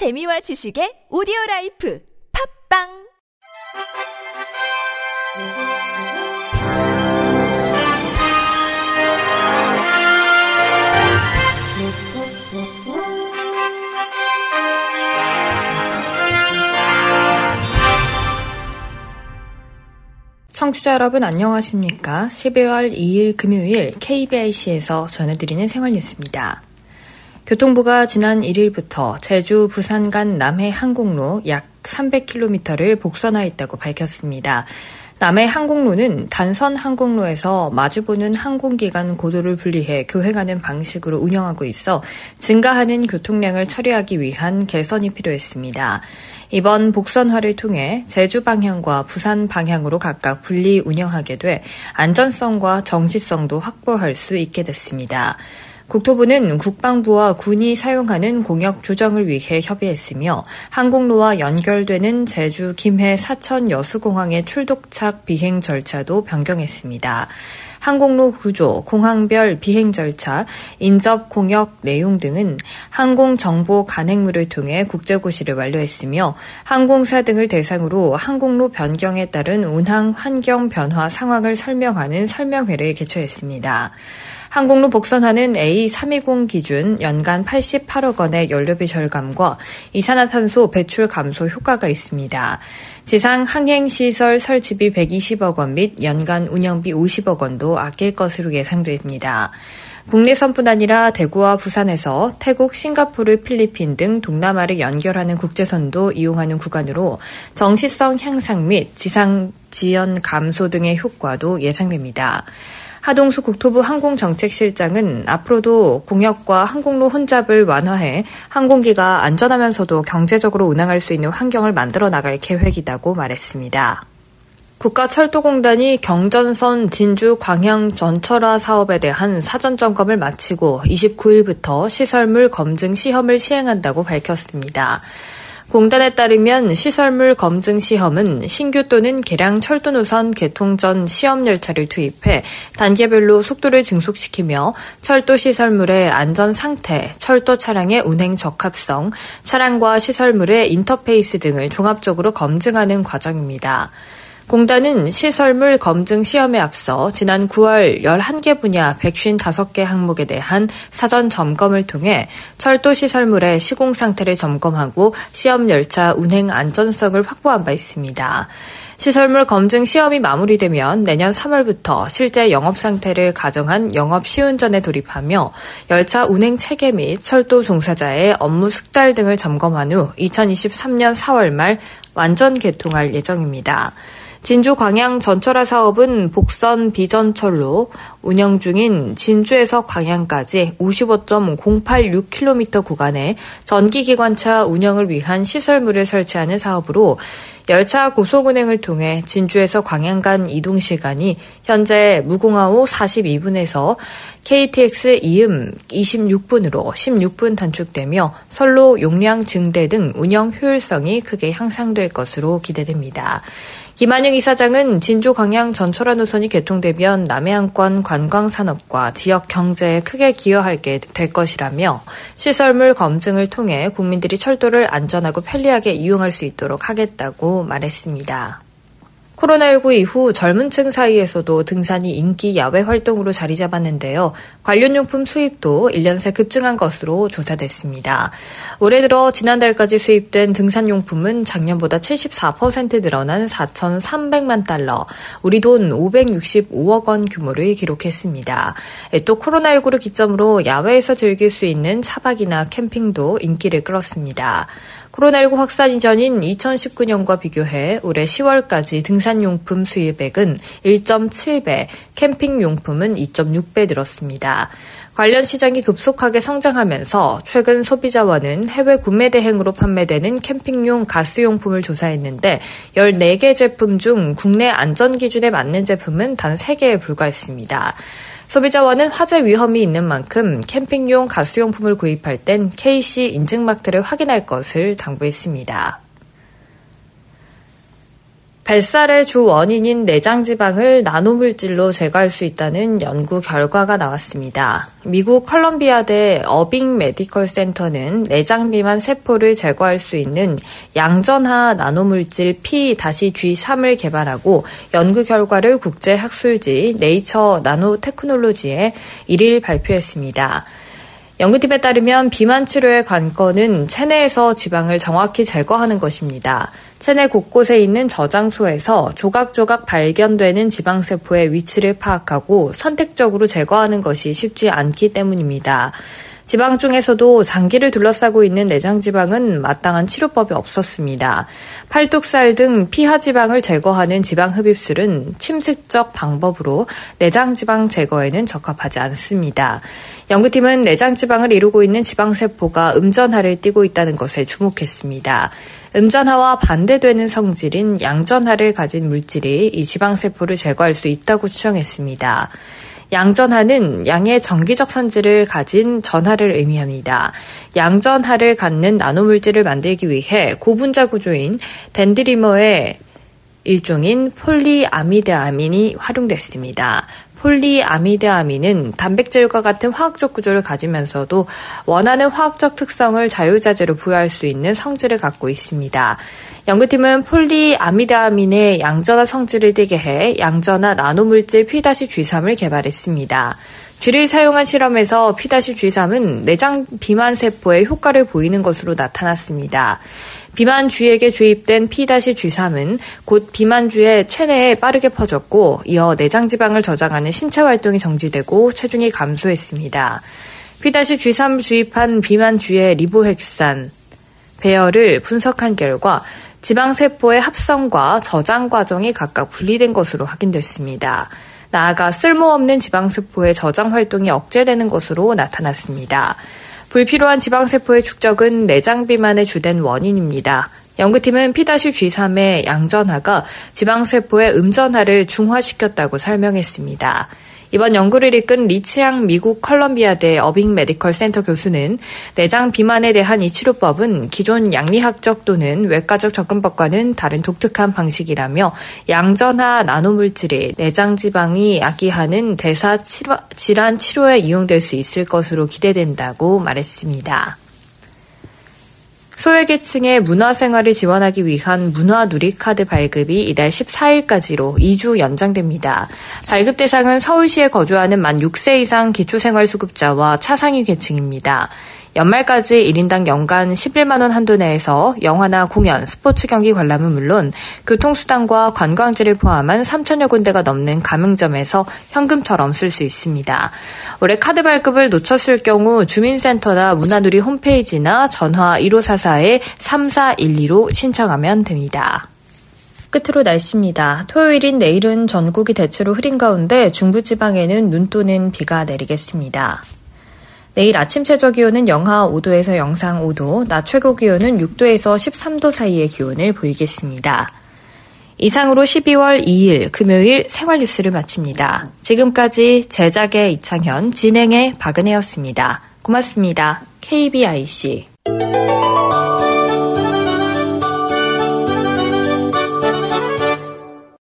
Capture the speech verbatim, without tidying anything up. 재미와 지식의 오디오라이프 팝빵 청취자 여러분 안녕하십니까? 십이월 이일 금요일 케이비아이씨에서 전해드리는 생활뉴스입니다. 교통부가 지난 일일부터 제주, 부산 간 남해 항공로 약 삼백 킬로미터를 복선화했다고 밝혔습니다. 남해 항공로는 단선 항공로에서 마주보는 항공기간 고도를 분리해 교행하는 방식으로 운영하고 있어 증가하는 교통량을 처리하기 위한 개선이 필요했습니다. 이번 복선화를 통해 제주 방향과 부산 방향으로 각각 분리 운영하게 돼 안전성과 정시성도 확보할 수 있게 됐습니다. 국토부는 국방부와 군이 사용하는 공역 조정을 위해 협의했으며 항공로와 연결되는 제주 김해 사천 여수공항의 출도착 비행 절차도 변경했습니다. 항공로 구조, 공항별 비행 절차, 인접 공역 내용 등은 항공정보 간행물을 통해 국제고시를 완료했으며 항공사 등을 대상으로 항공로 변경에 따른 운항 환경 변화 상황을 설명하는 설명회를 개최했습니다. 항공로 복선화는 에이 삼백이십 기준 연간 팔십팔억 원의 연료비 절감과 이산화탄소 배출 감소 효과가 있습니다. 지상 항행시설 설치비 백이십억 원 및 연간 운영비 오십억 원도 아낄 것으로 예상됩니다. 국내선뿐 아니라 대구와 부산에서 태국, 싱가포르, 필리핀 등 동남아를 연결하는 국제선도 이용하는 구간으로 정시성 향상 및 지상 지연 감소 등의 효과도 예상됩니다. 하동수 국토부 항공정책실장은 앞으로도 공역과 항공로 혼잡을 완화해 항공기가 안전하면서도 경제적으로 운항할 수 있는 환경을 만들어 나갈 계획이라고 말했습니다. 국가철도공단이 경전선 진주광양전철화 사업에 대한 사전점검을 마치고 이십구일부터 시설물 검증 시험을 시행한다고 밝혔습니다. 공단에 따르면 시설물 검증 시험은 신규 또는 개량 철도노선 개통 전 시험 열차를 투입해 단계별로 속도를 증속시키며 철도 시설물의 안전 상태, 철도 차량의 운행 적합성, 차량과 시설물의 인터페이스 등을 종합적으로 검증하는 과정입니다. 공단은 시설물 검증 시험에 앞서 지난 구월 열한 개 분야 백오십오 개 항목에 대한 사전 점검을 통해 철도 시설물의 시공 상태를 점검하고 시험 열차 운행 안전성을 확보한 바 있습니다. 시설물 검증 시험이 마무리되면 내년 삼월부터 실제 영업 상태를 가정한 영업 시운전에 돌입하며 열차 운행 체계 및 철도 종사자의 업무 숙달 등을 점검한 후 이천이십삼년 사월 말 완전 개통할 예정입니다. 진주광양전철화 사업은 복선 비전철로 운영 중인 진주에서 광양까지 오십오 점 공팔육 킬로미터 구간에 전기기관차 운영을 위한 시설물을 설치하는 사업으로 열차 고속운행을 통해 진주에서 광양 간 이동시간이 현재 무궁화호 사십이 분에서 케이티엑스 이음 이십육 분으로 십육 분 단축되며 선로 용량 증대 등 운영 효율성이 크게 향상될 것으로 기대됩니다. 김한영 이사장은 진주광양전철화 노선이 개통되면 남해안권 관광산업과 지역 경제에 크게 기여하게 될 것이라며 시설물 검증을 통해 국민들이 철도를 안전하고 편리하게 이용할 수 있도록 하겠다고 말했습니다. 코로나십구 이후 젊은 층 사이에서도 등산이 인기 야외 활동으로 자리 잡았는데요. 관련용품 수입도 일 년 새 급증한 것으로 조사됐습니다. 올해 들어 지난달까지 수입된 등산용품은 작년보다 칠십사 퍼센트 늘어난 사천삼백만 달러, 우리 돈 오백육십오억 원 규모를 기록했습니다. 또 코로나십구를 기점으로 야외에서 즐길 수 있는 차박이나 캠핑도 인기를 끌었습니다. 코로나십구 확산 이전인 이천십구년과 비교해 올해 시월까지 등산용품 수입액은 일 점 칠 배, 캠핑용품은 이 점 육 배 늘었습니다. 관련 시장이 급속하게 성장하면서 최근 소비자원은 해외 구매 대행으로 판매되는 캠핑용 가스용품을 조사했는데 열네 개 제품 중 국내 안전기준에 맞는 제품은 단 세 개에 불과했습니다. 소비자원은 화재 위험이 있는 만큼 캠핑용 가스용품을 구입할 땐 케이씨 인증마크를 확인할 것을 당부했습니다. 뱃살의 주 원인인 내장지방을 나노물질로 제거할 수 있다는 연구 결과가 나왔습니다. 미국 컬럼비아대 어빙 메디컬 센터는 내장비만 세포를 제거할 수 있는 양전하 나노물질 피 지삼을 개발하고 연구 결과를 국제 학술지 네이처 나노테크놀로지에 일일 발표했습니다. 연구팀에 따르면 비만 치료의 관건은 체내에서 지방을 정확히 제거하는 것입니다. 체내 곳곳에 있는 저장소에서 조각조각 발견되는 지방세포의 위치를 파악하고 선택적으로 제거하는 것이 쉽지 않기 때문입니다. 지방 중에서도 장기를 둘러싸고 있는 내장지방은 마땅한 치료법이 없었습니다. 팔뚝살 등 피하지방을 제거하는 지방흡입술은 침습적 방법으로 내장지방 제거에는 적합하지 않습니다. 연구팀은 내장지방을 이루고 있는 지방세포가 음전하를 띠고 있다는 것에 주목했습니다. 음전하와 반대되는 성질인 양전하를 가진 물질이 이 지방세포를 제거할 수 있다고 추정했습니다. 양전하는 양의 정기적 성질을 가진 전하를 의미합니다. 양전하를 갖는 나노물질을 만들기 위해 고분자 구조인 덴드리머의 일종인 폴리아미드아민이 활용됐습니다. 폴리아미드아민은 단백질과 같은 화학적 구조를 가지면서도 원하는 화학적 특성을 자유자재로 부여할 수 있는 성질을 갖고 있습니다. 연구팀은 폴리아미드아민의 양전하 성질을 띠게 해 양전하 나노물질 피 지삼을 개발했습니다. 쥐를 사용한 실험에서 피 지삼은 내장 비만 세포에 효과를 보이는 것으로 나타났습니다. 비만 쥐에게 주입된 피 지삼은 곧 비만 쥐의 체내에 빠르게 퍼졌고 이어 내장지방을 저장하는 신체 활동이 정지되고 체중이 감소했습니다. 피 지삼 주입한 비만 쥐의 리보핵산 배열을 분석한 결과 지방세포의 합성과 저장 과정이 각각 분리된 것으로 확인됐습니다. 나아가 쓸모없는 지방세포의 저장 활동이 억제되는 것으로 나타났습니다. 불필요한 지방세포의 축적은 내장비만의 주된 원인입니다. 연구팀은 피 지삼의 양전하가 지방세포의 음전하를 중화시켰다고 설명했습니다. 이번 연구를 이끈 리츠양 미국 컬럼비아대 어빙 메디컬 센터 교수는 내장 비만에 대한 이 치료법은 기존 양리학적 또는 외과적 접근법과는 다른 독특한 방식이라며 양전하 나노물질이 내장지방이 악기하는 대사 치료, 질환 치료에 이용될 수 있을 것으로 기대된다고 말했습니다. 소외계층의 문화생활을 지원하기 위한 문화누리카드 발급이 이달 십사일까지로 이 주 연장됩니다. 발급 대상은 서울시에 거주하는 만 여섯 세 이상 기초생활수급자와 차상위 계층입니다. 연말까지 일 인당 연간 십일만 원 한도 내에서 영화나 공연, 스포츠 경기 관람은 물론 교통수단과 관광지를 포함한 삼천여 군데가 넘는 가맹점에서 현금처럼 쓸 수 있습니다. 올해 카드 발급을 놓쳤을 경우 주민센터나 문화누리 홈페이지나 전화 일오사사 삼사일이로 신청하면 됩니다. 끝으로 날씨입니다. 토요일인 내일은 전국이 대체로 흐린 가운데 중부지방에는 눈 또는 비가 내리겠습니다. 내일 아침 최저 기온은 영하 오 도에서 영상 오 도, 낮 최고 기온은 육 도에서 십삼 도 사이의 기온을 보이겠습니다. 이상으로 십이월 이일 금요일 생활 뉴스를 마칩니다. 지금까지 제작의 이창현, 진행의 박은혜였습니다. 고맙습니다. 케이비아이씨